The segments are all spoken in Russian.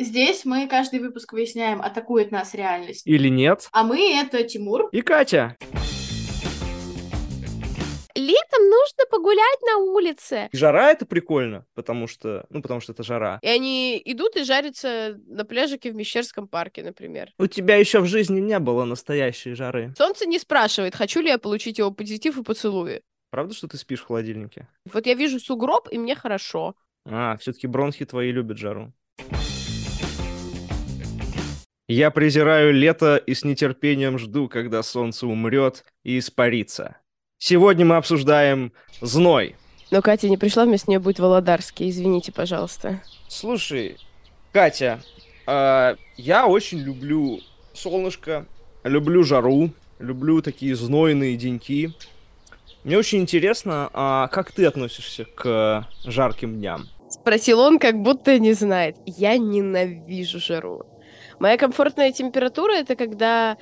Здесь мы каждый выпуск выясняем, атакует нас реальность или нет. А мы — это Тимур и Катя. Летом нужно погулять на улице. Жара — это прикольно, потому что это жара. И они идут и жарятся на пляжике в Мещерском парке, например. У тебя еще в жизни не было настоящей жары. Солнце не спрашивает, хочу ли я получить его позитив и поцелуи. Правда, что ты спишь в холодильнике? Вот я вижу сугроб, и мне хорошо. А, все-таки бронхи твои любят жару. Я презираю лето и с нетерпением жду, когда солнце умрет и испарится. Сегодня мы обсуждаем зной. Но Катя не пришла, вместо нее будет Володарский, извините, пожалуйста. Слушай, Катя, я очень люблю солнышко, люблю жару, люблю такие знойные деньки. Мне очень интересно, как ты относишься к жарким дням? Спросил он, как будто не знает. Я ненавижу жару. Моя комфортная температура — это когда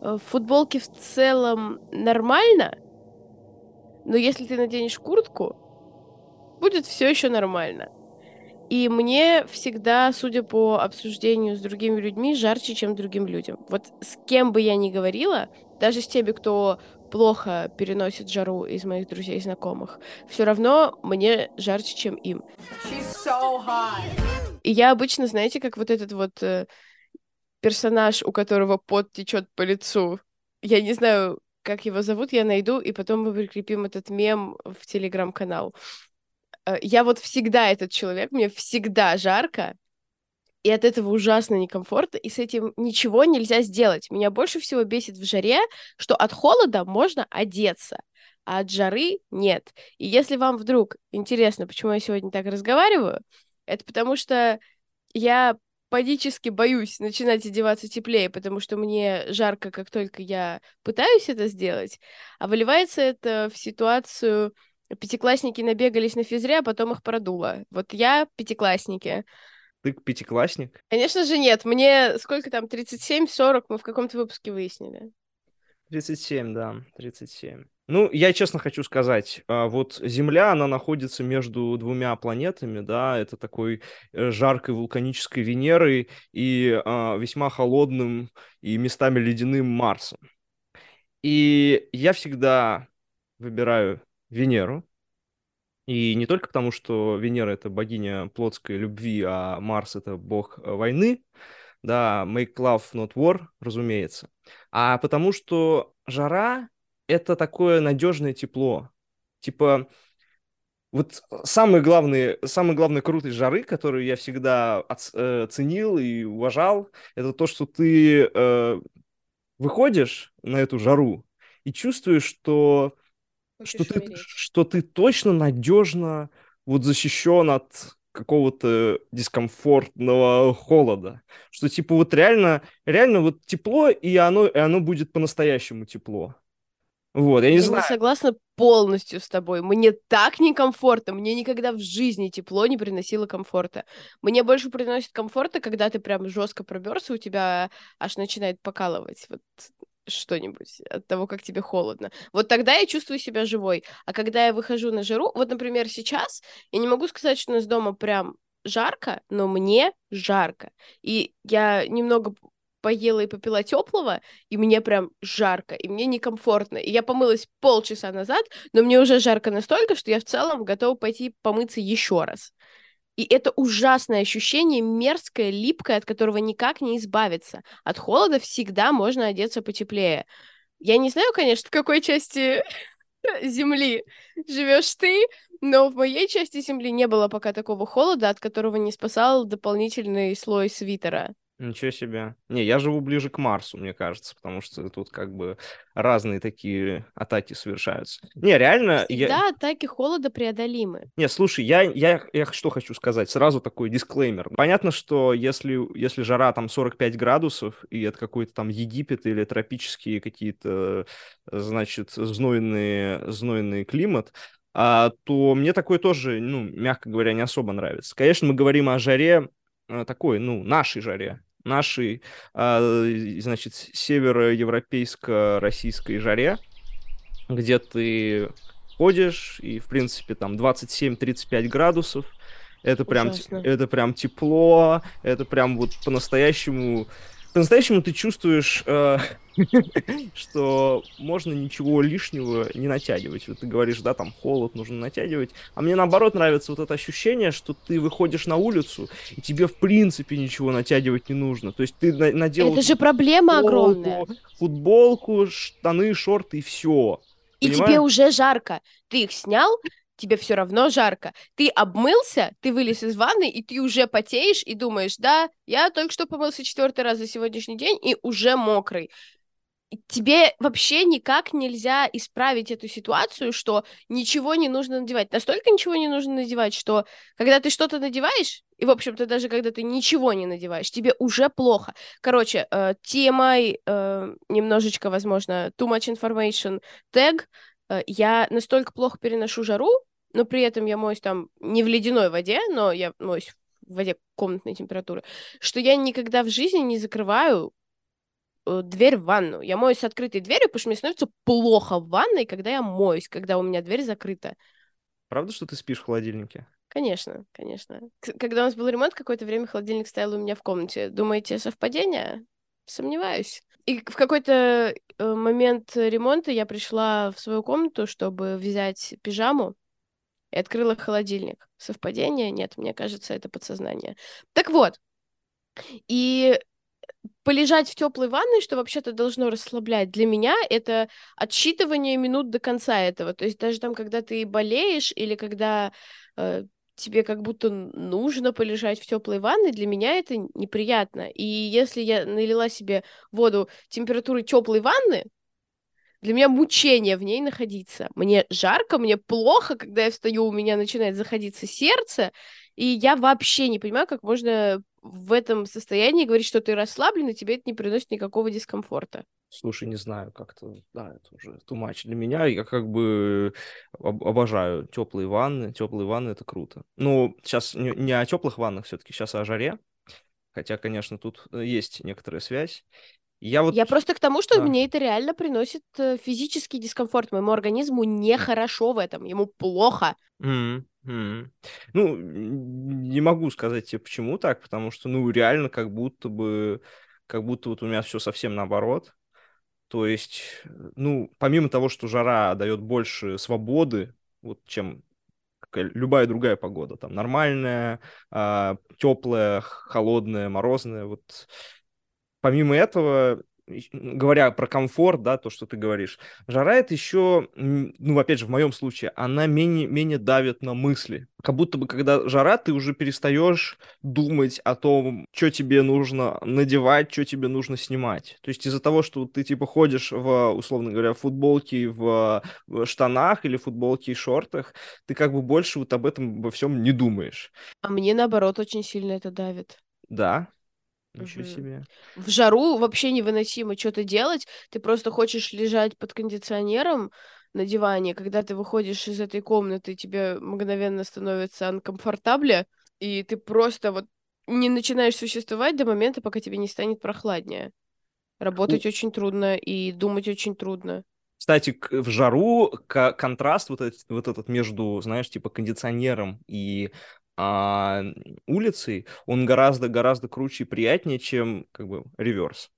в футболке в целом нормально, но если ты наденешь куртку, будет все еще нормально. И мне всегда, судя по обсуждению с другими людьми, жарче, чем другим людям. Вот с кем бы я ни говорила, даже с теми, кто плохо переносит жару из моих друзей и знакомых, все равно мне жарче, чем им. So и я обычно, знаете, как вот этот вот... персонаж, у которого пот течет по лицу. Я не знаю, как его зовут, я найду, и потом мы прикрепим этот мем в Телеграм-канал. Я вот всегда этот человек, мне всегда жарко, и от этого ужасно некомфортно, и с этим ничего нельзя сделать. Меня больше всего бесит в жаре, что от холода можно одеться, а от жары нет. И если вам вдруг интересно, почему я сегодня так разговариваю, это потому что я панически боюсь начинать одеваться теплее, потому что мне жарко, как только я пытаюсь это сделать. А выливается это в ситуацию: пятиклассники набегались на физре, а потом их продуло. Вот я пятиклассники. Ты пятиклассник? Конечно же нет. Мне сколько там, 37-40? Мы в каком-то выпуске выяснили. 37, да, 37. Ну, я честно хочу сказать, вот Земля, она находится между двумя планетами, да, это такой жаркой вулканической Венерой и весьма холодным и местами ледяным Марсом. И я всегда выбираю Венеру, и не только потому, что Венера — это богиня плотской любви, а Марс — это бог войны, да, make love not war, разумеется, а потому что жара — это такое надежное тепло. Типа, вот самая главная крутость жары, которую я всегда ценил и уважал, это то, что ты выходишь на эту жару и чувствуешь, что ты точно надежно вот защищен от какого-то дискомфортного холода. Что типа вот реально вот тепло, и оно будет по-настоящему тепло. Вот, я не знаю. Я согласна полностью с тобой. Мне так некомфортно. Мне никогда в жизни тепло не приносило комфорта. Мне больше приносит комфорта, когда ты прям жестко пробёрся, у тебя аж начинает покалывать вот что-нибудь от того, как тебе холодно. Вот тогда я чувствую себя живой. А когда я выхожу на жару, вот, например, сейчас, я не могу сказать, что у нас дома прям жарко, но мне жарко. И я немного... поела и попила теплого, и мне прям жарко, и мне некомфортно. И я помылась полчаса назад, но мне уже жарко настолько, что я в целом готова пойти помыться еще раз. И это ужасное ощущение, мерзкое, липкое, от которого никак не избавиться. От холода всегда можно одеться потеплее. Я не знаю, конечно, в какой части земли живешь ты, но в моей части земли не было пока такого холода, от которого не спасал дополнительный слой свитера. Ничего себе. Не, я живу ближе к Марсу, мне кажется, потому что тут как бы разные такие атаки совершаются. Не, реально... Всегда атаки холода преодолимы. Не, слушай, я что хочу сказать? Сразу такой дисклеймер. Понятно, что если жара там 45 градусов, и это какой-то там Египет или тропические какие-то, значит, знойный климат... то мне такой тоже, ну, мягко говоря, не особо нравится. Конечно, мы говорим о жаре такой, ну, нашей жаре, нашей, значит, североевропейско-российской жаре, где ты ходишь, и, в принципе, там 27-35 градусов, Это прям тепло, это прям вот по-настоящему... По-настоящему ты чувствуешь, что можно ничего лишнего не натягивать. Вот ты говоришь, да, там холод, нужно натягивать. А мне наоборот нравится вот это ощущение, что ты выходишь на улицу, и тебе в принципе ничего натягивать не нужно. То есть ты надел... Это же проблема огромная. Футболку, штаны, шорты и все. И тебе уже жарко. Ты их снял... Тебе все равно жарко. Ты обмылся, ты вылез из ванны, и ты уже потеешь, и думаешь, да, я только что помылся 4-й раз за сегодняшний день, и уже мокрый. Тебе вообще никак нельзя исправить эту ситуацию, что ничего не нужно надевать. Настолько ничего не нужно надевать, что когда ты что-то надеваешь, и, в общем-то, даже когда ты ничего не надеваешь, тебе уже плохо. Короче, TMI, немножечко, возможно, too much information tag. Я настолько плохо переношу жару, но при этом я моюсь там не в ледяной воде, но я моюсь в воде комнатной температуры, что я никогда в жизни не закрываю дверь в ванну. Я моюсь с открытой дверью, потому что мне становится плохо в ванной, когда я моюсь, когда у меня дверь закрыта. Правда, что ты спишь в холодильнике? Конечно, конечно. Когда у нас был ремонт, какое-то время холодильник стоял у меня в комнате. Думаете, совпадение? Сомневаюсь. И в какой-то момент ремонта я пришла в свою комнату, чтобы взять пижаму, и открыла холодильник. Совпадение? Нет, мне кажется, это подсознание. Так вот, и полежать в теплой ванной, что вообще-то должно расслаблять, для меня это отсчитывание минут до конца этого. То есть даже там, когда ты болеешь или когда... тебе как будто нужно полежать в теплой ванной, для меня это неприятно. И если я налила себе воду температуры теплой ванны, для меня мучение в ней находиться. Мне жарко, мне плохо, когда я встаю, у меня начинает заходиться сердце, и я вообще не понимаю, как можно в этом состоянии говорить, что ты расслаблен, и тебе это не приносит никакого дискомфорта. Слушай, не знаю, как-то, да, это уже too much для меня. Я как бы обожаю теплые ванны. Теплые ванны — это круто. Ну, сейчас не о теплых ваннах все-таки, сейчас о жаре. Хотя, конечно, тут есть некоторая связь. Я просто к тому, что мне это реально приносит физический дискомфорт. Моему организму нехорошо в этом, ему плохо. Ну, не могу сказать тебе, почему так, потому что, ну, реально как будто вот у меня все совсем наоборот. То есть, ну, помимо того, что жара дает больше свободы, вот, чем любая другая погода, там, нормальная, теплая, холодная, морозная, вот, помимо этого, говоря про комфорт, да, то, что ты говоришь, жара — это еще, ну, опять же, в моем случае, она менее давит на мысли. Как будто бы, когда жара, ты уже перестаешь думать о том, что тебе нужно надевать, что тебе нужно снимать. То есть из-за того, что ты, типа, ходишь в, условно говоря, в футболке, в штанах или футболке и шортах, ты как бы больше вот об этом обо всем не думаешь. А мне, наоборот, очень сильно это давит. Да. Ничего себе. В жару вообще невыносимо что-то делать. Ты просто хочешь лежать под кондиционером на диване. Когда ты выходишь из этой комнаты, тебе мгновенно становится uncomfortable, и ты просто вот не начинаешь существовать до момента, пока тебе не станет прохладнее. Работать очень трудно и думать очень трудно. Кстати, в жару контраст вот этот между, знаешь, типа кондиционером и... улицей, он гораздо-гораздо круче и приятнее, чем, как бы, реверс.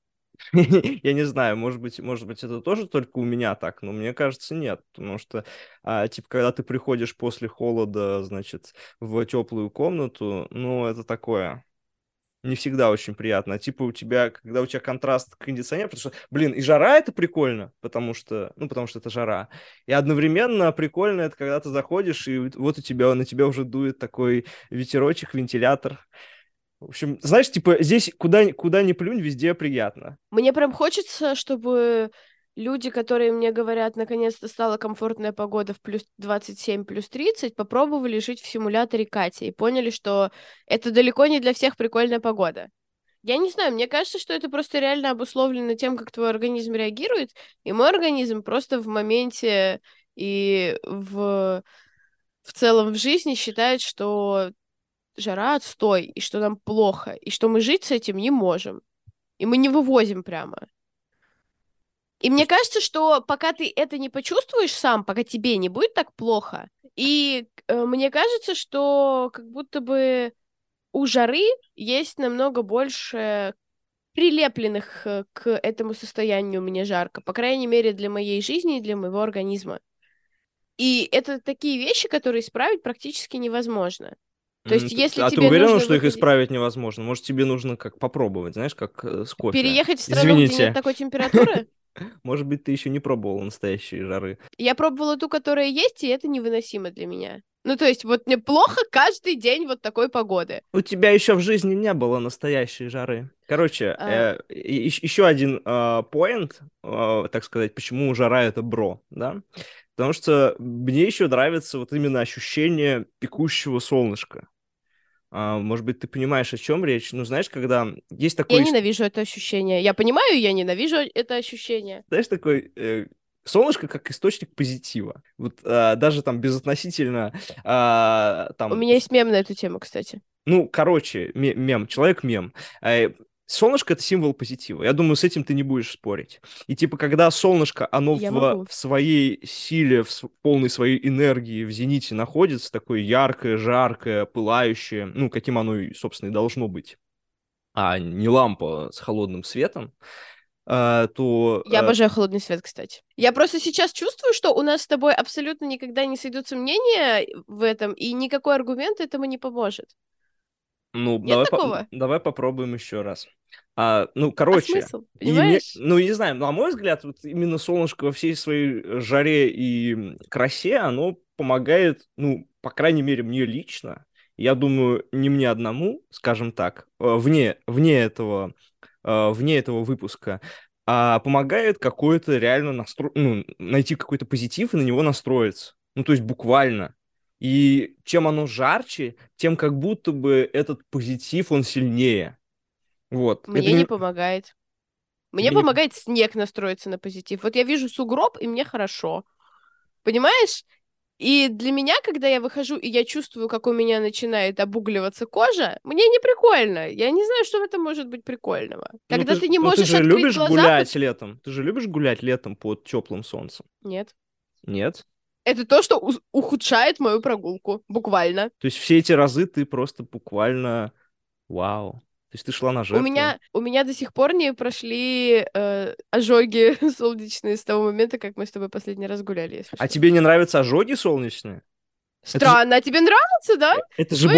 Я не знаю, может быть, это тоже только у меня так, но мне кажется, нет, потому что, типа, когда ты приходишь после холода, значит, в теплую комнату, ну, это такое... не всегда очень приятно. Типа когда у тебя контраст кондиционер, потому что, блин, и жара — это прикольно, потому что это жара. И одновременно прикольно это, когда ты заходишь, и вот на тебя уже дует такой ветерочек, вентилятор. В общем, знаешь, типа здесь куда ни плюнь, везде приятно. Мне прям хочется, чтобы люди, которые мне говорят, наконец-то стала комфортная погода в плюс 27, плюс 30, попробовали жить в симуляторе Кати и поняли, что это далеко не для всех прикольная погода. Я не знаю, мне кажется, что это просто реально обусловлено тем, как твой организм реагирует, и мой организм просто в моменте и в целом в жизни считает, что жара — отстой, и что нам плохо, и что мы жить с этим не можем, и мы не вывозим прямо. И мне кажется, что пока ты это не почувствуешь сам, пока тебе не будет так плохо, и мне кажется, что как будто бы у жары есть намного больше прилепленных к этому состоянию «мне жарко», по крайней мере, для моей жизни и для моего организма. И это такие вещи, которые исправить практически невозможно. То есть, если а тебе ты уверена, что их исправить невозможно? Может, тебе нужно как попробовать, знаешь, как с кофе. Переехать в страну, где нет такой температуры? Может быть, ты еще не пробовала настоящие жары. Я пробовала ту, которая есть, и это невыносимо для меня. Ну, то есть, вот мне плохо каждый день вот такой погоды. У тебя еще в жизни не было настоящей жары. Короче, еще один поинт, так сказать, почему жара — это бро, да? Потому что мне еще нравится вот именно ощущение пекущего солнышка. Может быть, ты понимаешь, о чем речь? Ну, знаешь, когда есть такое... Я ненавижу это ощущение. Я понимаю, я ненавижу это ощущение. Знаешь, такой... Солнышко как источник позитива. Вот даже там безотносительно... У меня есть мем на эту тему, кстати. Ну, короче, мем. Человек-мем. Солнышко — это символ позитива. Я думаю, с этим ты не будешь спорить. И типа, когда солнышко, оно в своей силе, в полной своей энергии, в зените находится, такое яркое, жаркое, пылающее, ну, каким оно, собственно, и должно быть, а не лампа с холодным светом, то... Я обожаю холодный свет, кстати. Я просто сейчас чувствую, что у нас с тобой абсолютно никогда не сойдутся мнения в этом, и никакой аргумент этому не поможет. Ну, давай попробуем еще раз. Ну, короче, смысл, понимаешь? Не знаю, на мой взгляд, вот именно солнышко во всей своей жаре и красе, оно помогает, ну, по крайней мере, мне лично, я думаю, не мне одному, скажем так, вне этого выпуска, а помогает какой-то реально найти какой-то позитив и на него настроиться. Ну, то есть буквально. И чем оно жарче, тем как будто бы этот позитив, он сильнее. Вот. Мне не помогает. Мне помогает снег настроиться на позитив. Вот я вижу сугроб, и мне хорошо. Понимаешь? И для меня, когда я выхожу, и я чувствую, как у меня начинает обугливаться кожа, мне не прикольно. Я не знаю, что в этом может быть прикольного. Когда ты не можешь открыть глаза... Ты же любишь гулять летом. Ты же любишь гулять летом под теплым солнцем? Нет. Нет? Это то, что ухудшает мою прогулку, буквально. То есть все эти разы ты просто буквально... Вау. То есть ты шла на жертву. У меня до сих пор не прошли ожоги солнечные с того момента, как мы с тобой последний раз гуляли. Если а что. Тебе не нравятся ожоги солнечные? Странно. А тебе нравится, да? Это же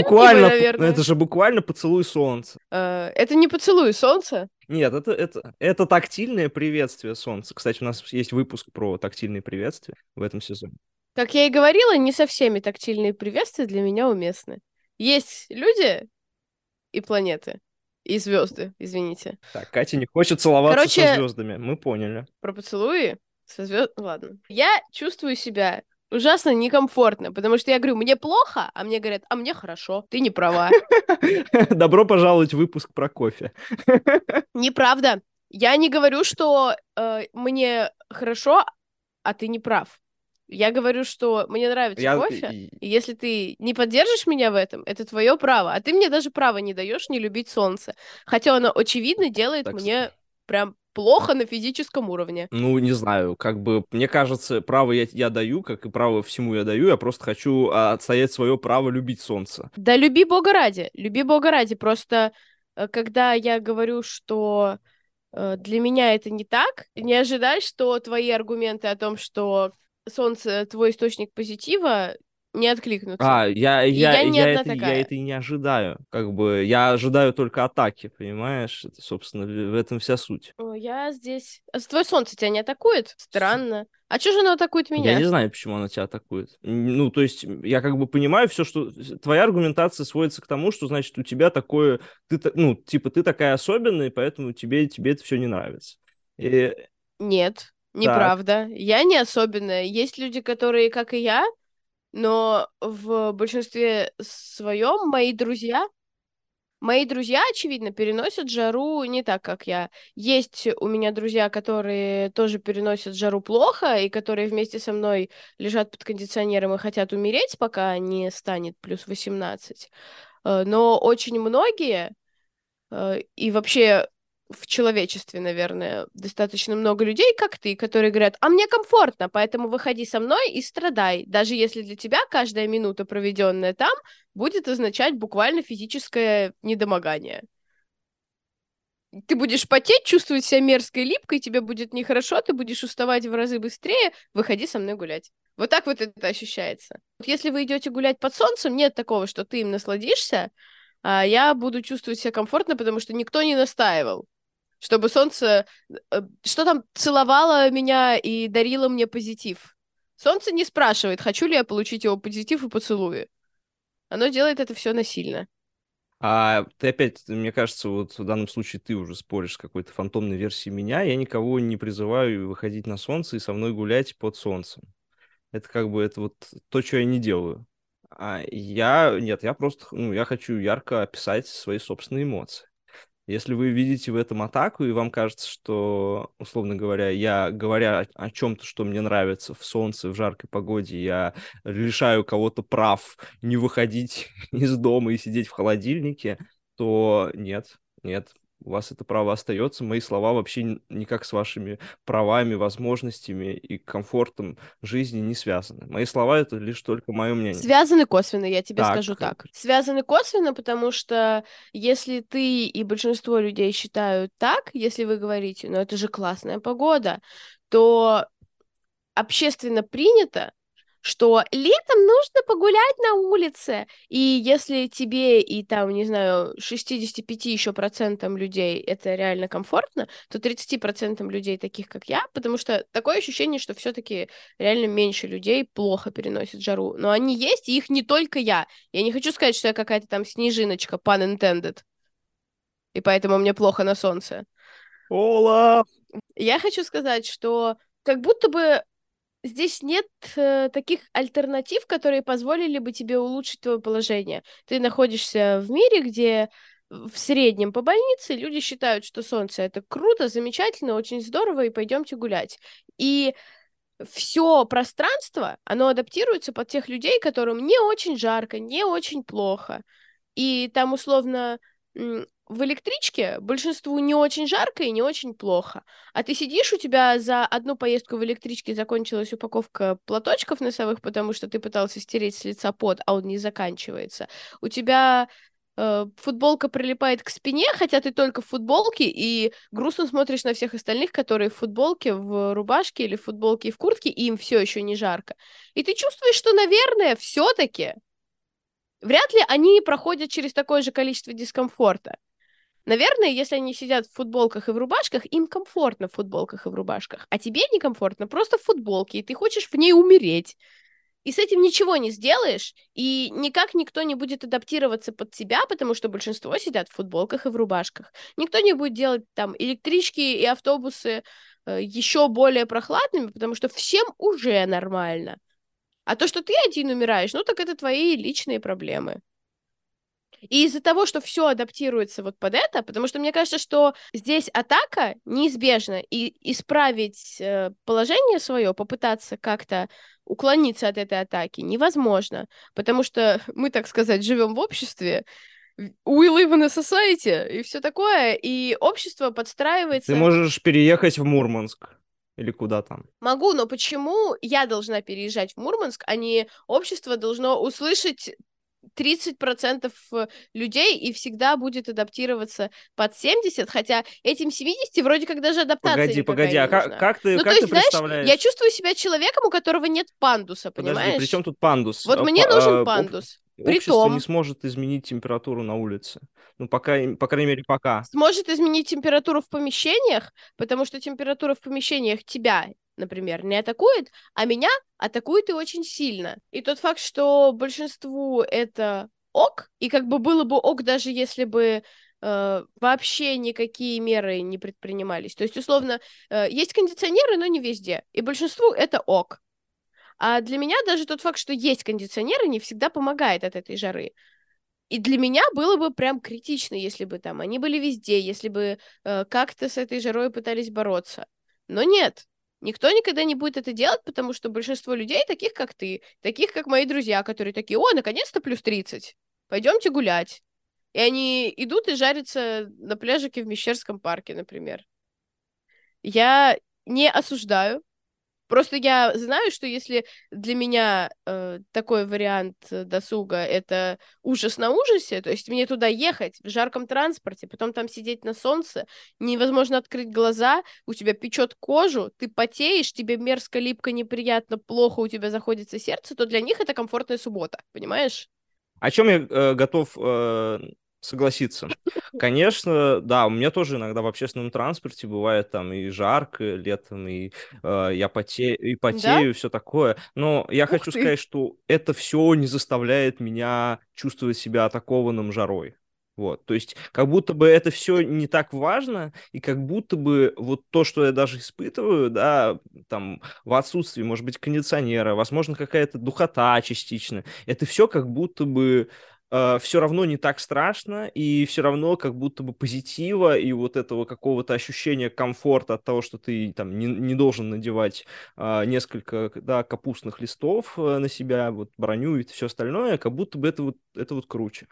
буквально поцелуй солнца. Это не поцелуй солнца? Нет, это тактильное приветствие солнца. Кстати, у нас есть выпуск про тактильные приветствия в этом сезоне. Как я и говорила, не со всеми тактильные приветствия для меня уместны. Есть люди и планеты. И звезды, извините. Так, Катя не хочет целоваться со звездами. Мы поняли. Про поцелуи со звездами. Ладно. Я чувствую себя ужасно некомфортно, потому что я говорю, мне плохо, а мне говорят, а мне хорошо, ты не права. Добро пожаловать в выпуск про кофе. Неправда. Я не говорю, что мне хорошо, а ты не прав. Я говорю, что мне нравится кофе, и если ты не поддержишь меня в этом, это твое право. А ты мне даже права не даешь не любить солнце. Хотя оно, очевидно, делает мне прям плохо на физическом уровне. Ну, не знаю, как бы, мне кажется, право я даю, как и право всему я даю, я просто хочу отстоять свое право любить солнце. Да люби бога ради, просто когда я говорю, что для меня это не так, не ожидай, что твои аргументы о том, что солнце твой источник позитива, не откликнуться. Я это и не ожидаю. Как бы я ожидаю только атаки, понимаешь? Это, собственно, в этом вся суть. Я здесь... Твое солнце тебя не атакует? Странно. А чё же оно атакует меня? Я не знаю, почему оно тебя атакует. Ну, то есть, я как бы понимаю все, что... Твоя аргументация сводится к тому, что, значит, у тебя такое... Ты такая особенная, поэтому тебе это все не нравится. И... Нет, неправда. Я не особенная. Есть люди, которые, как и я, но в большинстве своем мои друзья, очевидно, переносят жару не так, как я. Есть у меня друзья, которые тоже переносят жару плохо, и которые вместе со мной лежат под кондиционером и хотят умереть, пока не станет плюс 18. Но очень многие, и вообще в человечестве, наверное, достаточно много людей, как ты, которые говорят, а мне комфортно, поэтому выходи со мной и страдай, даже если для тебя каждая минута, проведенная там, будет означать буквально физическое недомогание. Ты будешь потеть, чувствовать себя мерзкой, липкой, тебе будет нехорошо, ты будешь уставать в разы быстрее, выходи со мной гулять. Вот так вот это ощущается. Если вы идете гулять под солнцем, нет такого, что ты им насладишься, а я буду чувствовать себя комфортно, потому что никто не настаивал, чтобы солнце... Что там, целовало меня и дарило мне позитив. Солнце не спрашивает, хочу ли я получить его позитив и поцелуи. Оно делает это все насильно. А ты опять, мне кажется, вот в данном случае ты уже споришь с какой-то фантомной версией меня. Я никого не призываю выходить на солнце и со мной гулять под солнцем. Это как бы это вот то, что я не делаю. Я просто, я хочу ярко описать свои собственные эмоции. Если вы видите в этом атаку, и вам кажется, что, условно говоря, я, говоря о чем-то, что мне нравится в солнце, в жаркой погоде, я лишаю кого-то прав не выходить из дома и сидеть в холодильнике, то нет, у вас это право остается. Мои слова вообще никак с вашими правами, возможностями и комфортом жизни не связаны. Мои слова — это лишь только мое мнение. Связаны косвенно, я тебе скажу так. Связаны косвенно, потому что если ты и большинство людей считают так, если вы говорите, ну это же классная погода, то общественно принято, что летом нужно погулять на улице, и если тебе и там, не знаю, 65 еще процентам людей это реально комфортно, то 30% людей, таких как я, потому что такое ощущение, что все-таки реально меньше людей плохо переносят жару, но они есть, и их не только я. Я не хочу сказать, что я какая-то там снежиночка, pun intended, и поэтому мне плохо на солнце. Ола! Я хочу сказать, что как будто бы здесь нет таких альтернатив, которые позволили бы тебе улучшить твое положение. Ты находишься в мире, где в среднем по больнице люди считают, что солнце — это круто, замечательно, очень здорово, и пойдемте гулять. И все пространство, оно адаптируется под тех людей, которым не очень жарко, не очень плохо. И там, условно, в электричке большинству не очень жарко и не очень плохо. А ты сидишь, у тебя за одну поездку в электричке закончилась упаковка платочков носовых, потому что ты пытался стереть с лица пот, а он не заканчивается. У тебя футболка прилипает к спине, хотя ты только в футболке, и грустно смотришь на всех остальных, которые в футболке, в рубашке или в футболке и в куртке, и им все еще не жарко. И ты чувствуешь, что, наверное, все-таки вряд ли они проходят через такое же количество дискомфорта. Наверное, если они сидят в футболках и в рубашках, им комфортно в футболках и в рубашках, а тебе некомфортно просто в футболке, и ты хочешь в ней умереть. И с этим ничего не сделаешь, и никак никто не будет адаптироваться под тебя, потому что большинство сидят в футболках и в рубашках. Никто не будет делать там электрички и автобусы еще более прохладными, потому что всем уже нормально. А то, что ты один умираешь, ну так это твои личные проблемы. И из-за того, что все адаптируется вот под это, потому что мне кажется, что здесь атака неизбежна, и исправить положение свое, попытаться как-то уклониться от этой атаки невозможно, потому что мы, так сказать, живем в обществе, we live in a society, и все такое, и общество подстраивается. Ты можешь переехать в Мурманск. Или куда там? Могу, но почему я должна переезжать в Мурманск, а не общество должно услышать 30% людей и всегда будет адаптироваться под 70, хотя этим 70 вроде как даже адаптация никакая не нужна. Погоди, как ты, ну, как то есть, ты представляешь? Я чувствую себя человеком, у которого нет пандуса, понимаешь? Подожди, при чем тут пандус? Вот мне нужен пандус. Общество не сможет изменить температуру на улице. Ну, пока, по крайней мере, пока. Сможет изменить температуру в помещениях, потому что температура в помещениях тебя, например, не атакует, а меня атакует и очень сильно. И тот факт, что большинству это ок, и как бы было бы ок, даже если бы вообще никакие меры не предпринимались. То есть, условно, есть кондиционеры, но не везде. И большинству это ок. А для меня даже тот факт, что есть кондиционеры, не всегда помогает от этой жары. И для меня было бы прям критично, если бы там они были везде, если бы как-то с этой жарой пытались бороться. Но нет, никто никогда не будет это делать, потому что большинство людей, таких как ты, таких как мои друзья, которые такие, о, наконец-то плюс 30, пойдемте гулять. И они идут и жарятся на пляжике в Мещерском парке, например. Я не осуждаю. Просто я знаю, что если для меня такой вариант досуга — это ужас на ужасе, то есть мне туда ехать в жарком транспорте, потом там сидеть на солнце, невозможно открыть глаза, у тебя печет кожу, ты потеешь, тебе мерзко, липко, неприятно, плохо, у тебя заходится сердце, то для них это комфортная суббота, понимаешь? О чем я готов согласиться. Конечно, да, у меня тоже иногда в общественном транспорте бывает там и жарко летом, и я потею, да? Все такое. Но я хочу сказать, что это все не заставляет меня чувствовать себя атакованным жарой. Вот, то есть как будто бы это все не так важно, и как будто бы вот то, что я даже испытываю, да, там, в отсутствии, может быть, кондиционера, возможно, какая-то духота частично, это все как будто бы все равно не так страшно, и все равно как будто бы позитива и вот этого какого-то ощущения комфорта от того, что ты там не должен надевать несколько, да, капустных листов на себя, вот броню и все остальное, как будто бы это вот круче.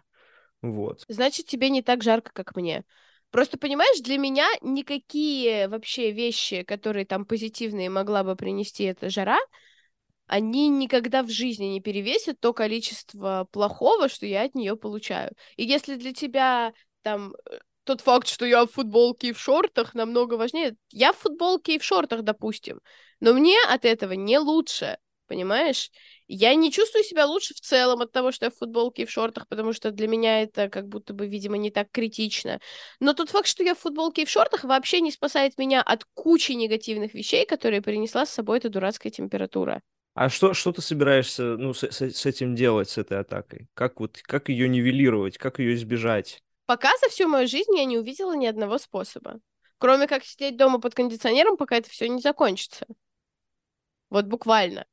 Вот. Значит, тебе не так жарко, как мне. Просто, понимаешь, для меня никакие вообще вещи, которые там позитивные могла бы принести эта жара, они никогда в жизни не перевесят то количество плохого, что я от нее получаю. И если для тебя там тот факт, что я в футболке и в шортах, намного важнее. Я в футболке и в шортах, допустим, но мне от этого не лучше, понимаешь? Я не чувствую себя лучше в целом от того, что я в футболке и в шортах, потому что для меня это как будто бы, видимо, не так критично. Но тот факт, что я в футболке и в шортах, вообще не спасает меня от кучи негативных вещей, которые принесла с собой эта дурацкая температура. А что ты собираешься, ну, с этим делать, с этой атакой? Как ее нивелировать, как ее избежать? Пока за всю мою жизнь я не увидела ни одного способа. Кроме как сидеть дома под кондиционером, пока это все не закончится. Вот буквально.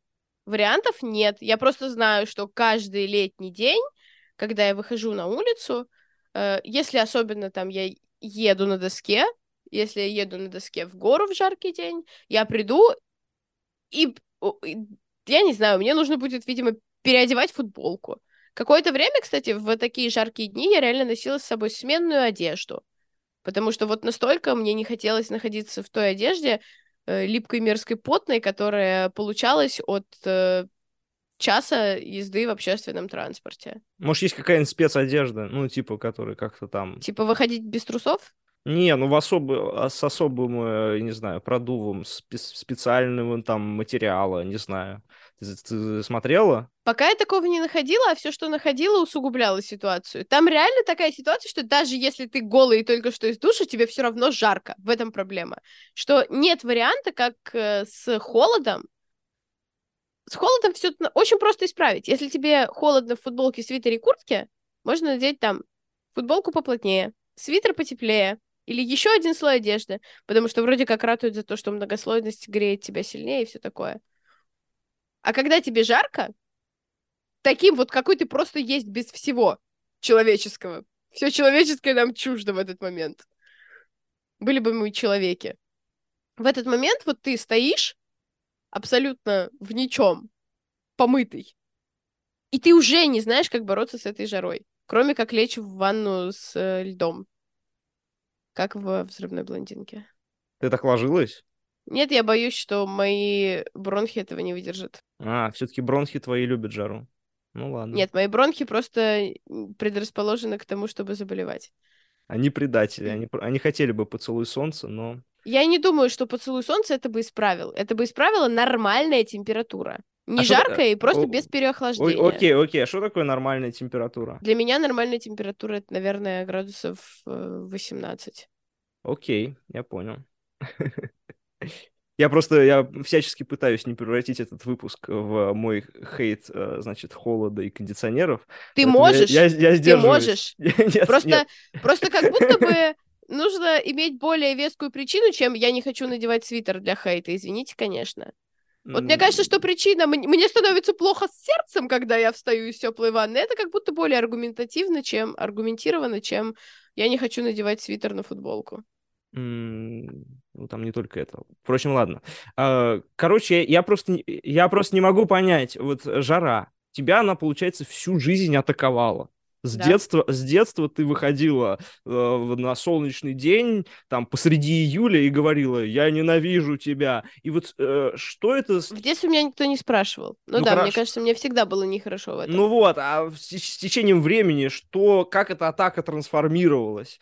Вариантов нет. Я просто знаю, что каждый летний день, когда я выхожу на улицу, если особенно там я еду на доске, если я еду на доске в гору в жаркий день, я приду и, я не знаю, мне нужно будет, видимо, переодевать футболку. Какое-то время, кстати, в такие жаркие дни я реально носила с собой сменную одежду, потому что вот настолько мне не хотелось находиться в той одежде, липкой, мерзкой, потной, которая получалась от часа езды в общественном транспорте. Может, есть какая-нибудь спецодежда, ну, типа, которая как-то там... Типа выходить без трусов? Не, ну, с особым, не знаю, продувом, специального там материала, не знаю. Ты смотрела? Пока я такого не находила, а все, что находила, усугубляло ситуацию. Там реально такая ситуация, что даже если ты голый и только что из душа, тебе все равно жарко. В этом проблема. Что нет варианта, как с холодом. С холодом все очень просто исправить. Если тебе холодно в футболке, свитере и куртке, можно надеть там футболку поплотнее, свитер потеплее или еще один слой одежды, потому что вроде как ратуют за то, что многослойность греет тебя сильнее и все такое. А когда тебе жарко, таким вот, какой ты просто есть без всего человеческого. Все человеческое нам чуждо в этот момент. Были бы мы человеки. В этот момент вот ты стоишь абсолютно в ничем, помытый, и ты уже не знаешь, как бороться с этой жарой, кроме как лечь в ванну с льдом, как в «Взрывной блондинке». Ты так ложилась? Нет, я боюсь, что мои бронхи этого не выдержат. А, все-таки бронхи твои любят жару. Ну ладно. Нет, мои бронхи просто предрасположены к тому, чтобы заболевать. Они предатели, они хотели бы поцелуй солнца, но... Я не думаю, что поцелуй солнца это бы исправил. Это бы исправила нормальная температура. Не жаркая и просто без переохлаждения. Окей, а что такое нормальная температура? Для меня нормальная температура это, наверное, градусов 18. Окей, я понял. Я всячески пытаюсь не превратить этот выпуск в мой хейт, значит, холода и кондиционеров. Ты можешь, ты можешь. Просто как будто бы нужно иметь более вескую причину, чем я не хочу надевать свитер для хейта, извините, конечно. Вот мне кажется, что причина, мне становится плохо с сердцем, когда я встаю из теплой ванны, это как будто более аргументированно, чем я не хочу надевать свитер на футболку. Ну, там не только это. Впрочем, ладно. Короче, я просто не могу понять. Вот жара. Тебя она, получается, всю жизнь атаковала. С детства ты выходила на солнечный день, там, посреди июля и говорила: «Я ненавижу тебя». И вот что это... В детстве меня никто не спрашивал. Ну да, хорошо. Мне кажется, мне всегда было нехорошо в этом. Ну вот, а с течением времени, как эта атака трансформировалась?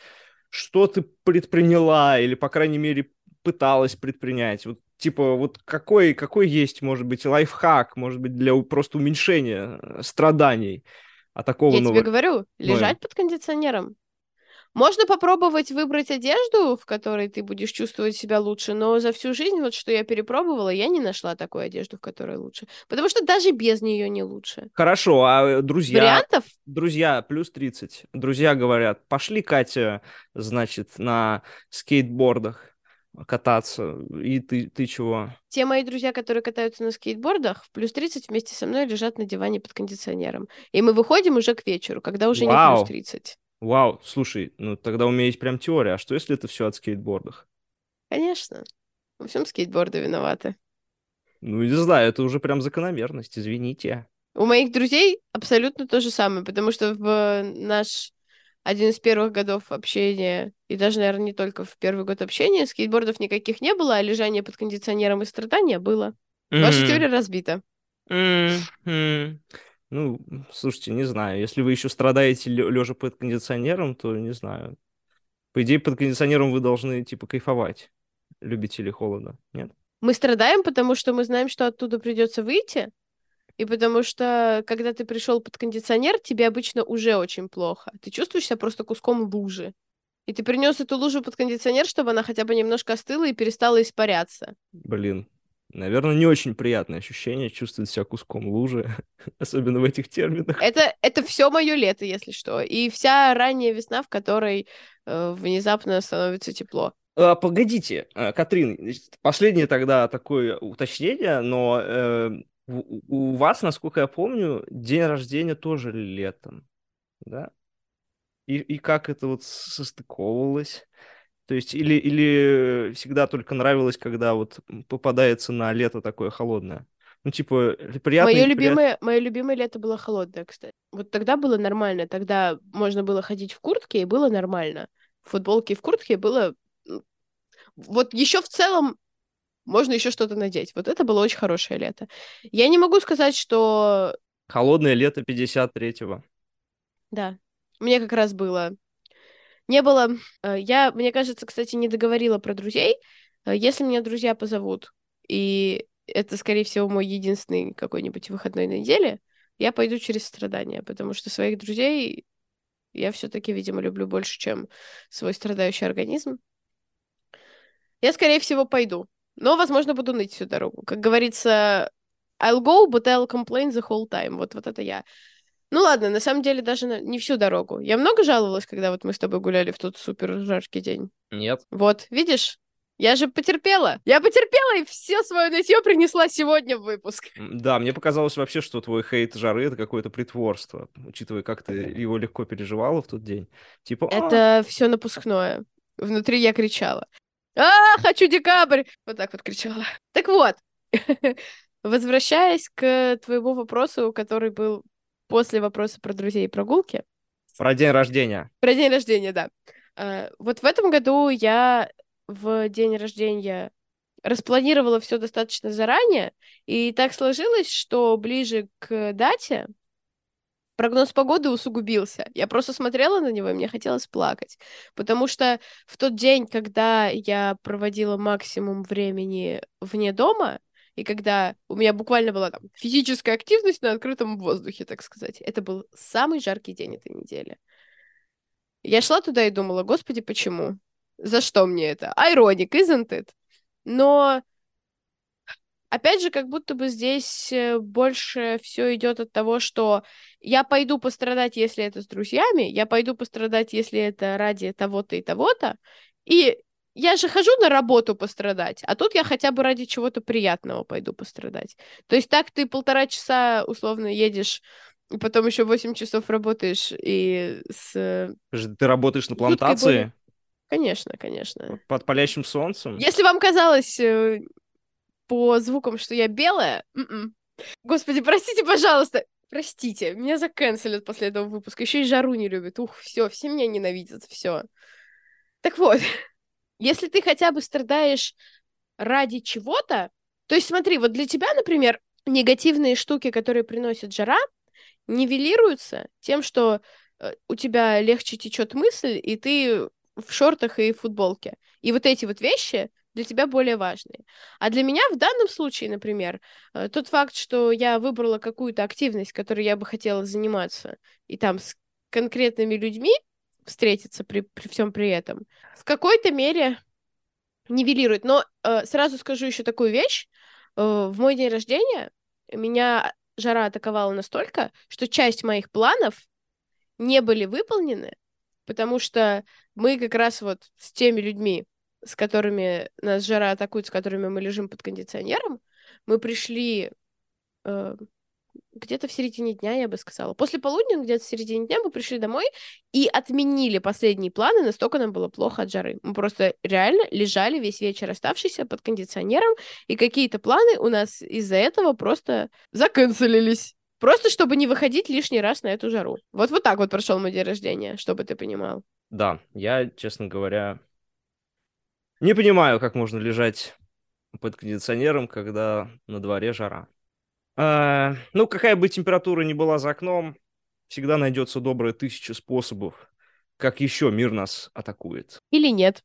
Что ты предприняла или, по крайней мере, пыталась предпринять? Вот, типа, вот какой есть, может быть, лайфхак, может быть, для просто уменьшения страданий? Тебе говорю, лежать под кондиционером. Можно попробовать выбрать одежду, в которой ты будешь чувствовать себя лучше, но за всю жизнь, вот что я перепробовала, я не нашла такую одежду, в которой лучше. Потому что даже без нее не лучше. Хорошо, а друзья... Вариантов? Друзья, плюс 30. Друзья говорят: пошли, Катя, значит, на скейтбордах кататься, и ты чего? Те мои друзья, которые катаются на скейтбордах, в плюс 30 вместе со мной лежат на диване под кондиционером. И мы выходим уже к вечеру, когда уже не плюс 30. Вау, слушай, ну тогда у меня есть прям теория. А что, если это все от скейтбордов? Конечно. Во всем скейтборды виноваты. Ну, не знаю, это уже прям закономерность, извините. У моих друзей абсолютно то же самое, потому что в наш... Один из первых годов общения, и даже, наверное, не только в первый год общения, скейтбордов никаких не было, а лежание под кондиционером и страдания было. Ваша теория разбита. Ну, слушайте, не знаю. Если вы еще страдаете лежа под кондиционером, то не знаю. По идее, под кондиционером вы должны, типа, кайфовать. Любители холода, нет? Мы страдаем, потому что мы знаем, что оттуда придется выйти, и потому что, когда ты пришел под кондиционер, тебе обычно уже очень плохо. Ты чувствуешь себя просто куском лужи. И ты принес эту лужу под кондиционер, чтобы она хотя бы немножко остыла и перестала испаряться. Блин, наверное, не очень приятное ощущение чувствовать себя куском лужи, особенно в этих терминах. Это все мое лето, если что. И вся ранняя весна, в которой внезапно становится тепло. Погодите, Катрин, последнее тогда такое уточнение, но... У вас, насколько я помню, день рождения тоже летом, да? И как это вот состыковывалось? То есть или всегда только нравилось, когда вот попадается на лето такое холодное? Ну, типа, приятно... Мое любимое лето было холодное, кстати. Вот тогда было нормально, тогда можно было ходить в куртке, и было нормально. В футболке и в куртке было... Вот еще в целом можно еще что-то надеть. Вот это было очень хорошее лето. Я не могу сказать, что... Холодное лето 53-го. Да. Мне как раз было... Не было... Мне кажется, кстати, не договорила про друзей. Если меня друзья позовут, и это, скорее всего, мой единственный какой-нибудь выходной на неделе, я пойду через страдания, потому что своих друзей я все-таки, видимо, люблю больше, чем свой страдающий организм. Я, скорее всего, пойду. Но, возможно, буду ныть всю дорогу. Как говорится, I'll go, but I'll complain the whole time. Вот это я. Ну ладно, на самом деле даже не всю дорогу. Я много жаловалась, когда вот мы с тобой гуляли в тот супер жаркий день? Нет. Вот, видишь? Я же потерпела. Я потерпела и все свое нытье принесла сегодня в выпуск. Да, мне показалось вообще, что твой хейт жары — это какое-то притворство, учитывая, как ты его легко переживала в тот день. Типа... Это все напускное. Внутри я кричала. Хочу декабрь! Вот так вот кричала. Так вот, возвращаясь к твоему вопросу, который был после вопроса про друзей и прогулки. Про день рождения. Про день рождения, да. Вот в этом году я в день рождения распланировала все достаточно заранее, и так сложилось, что ближе к дате прогноз погоды усугубился. Я просто смотрела на него, и мне хотелось плакать. Потому что в тот день, когда я проводила максимум времени вне дома, и когда у меня буквально была там физическая активность на открытом воздухе, так сказать, это был самый жаркий день этой недели. Я шла туда и думала: господи, почему? За что мне это? Ironic, isn't it? Но... Опять же, как будто бы здесь больше все идет от того, что я пойду пострадать, если это с друзьями, я пойду пострадать, если это ради того-то и того-то, и я же хожу на работу пострадать, а тут я хотя бы ради чего-то приятного пойду пострадать. То есть так ты 1,5 часа условно едешь, и потом еще 8 часов работаешь, и с... Ты работаешь на плантации? Конечно, конечно. Под палящим солнцем? Если вам казалось... по звукам, что я белая. Господи, простите, пожалуйста. Простите, меня заканцелят после этого выпуска. Еще и жару не любят. Ух, все меня ненавидят, все. Так вот, если ты хотя бы страдаешь ради чего-то, то есть смотри, вот для тебя, например, негативные штуки, которые приносят жара, нивелируются тем, что у тебя легче течет мысль, и ты в шортах и футболке. И вот эти вот вещи для тебя более важные. А для меня в данном случае, например, тот факт, что я выбрала какую-то активность, которой я бы хотела заниматься, и там с конкретными людьми встретиться при всем при этом, в какой-то мере нивелирует. Но сразу скажу еще такую вещь. В мой день рождения меня жара атаковала настолько, что часть моих планов не были выполнены, потому что мы как раз вот с теми людьми, с которыми нас жара атакует, с которыми мы лежим под кондиционером, мы пришли где-то в середине дня, я бы сказала. После полудня, где-то в середине дня мы пришли домой и отменили последние планы, настолько нам было плохо от жары. Мы просто реально лежали весь вечер оставшийся под кондиционером, и какие-то планы у нас из-за этого просто заканцелились. Просто чтобы не выходить лишний раз на эту жару. Вот так вот прошел мой день рождения, чтобы ты понимал. Да, я, честно говоря, не понимаю, как можно лежать под кондиционером, когда на дворе жара. Ну, какая бы температура ни была за окном, всегда найдется добрая тысяча способов, как еще мир нас атакует. Или нет.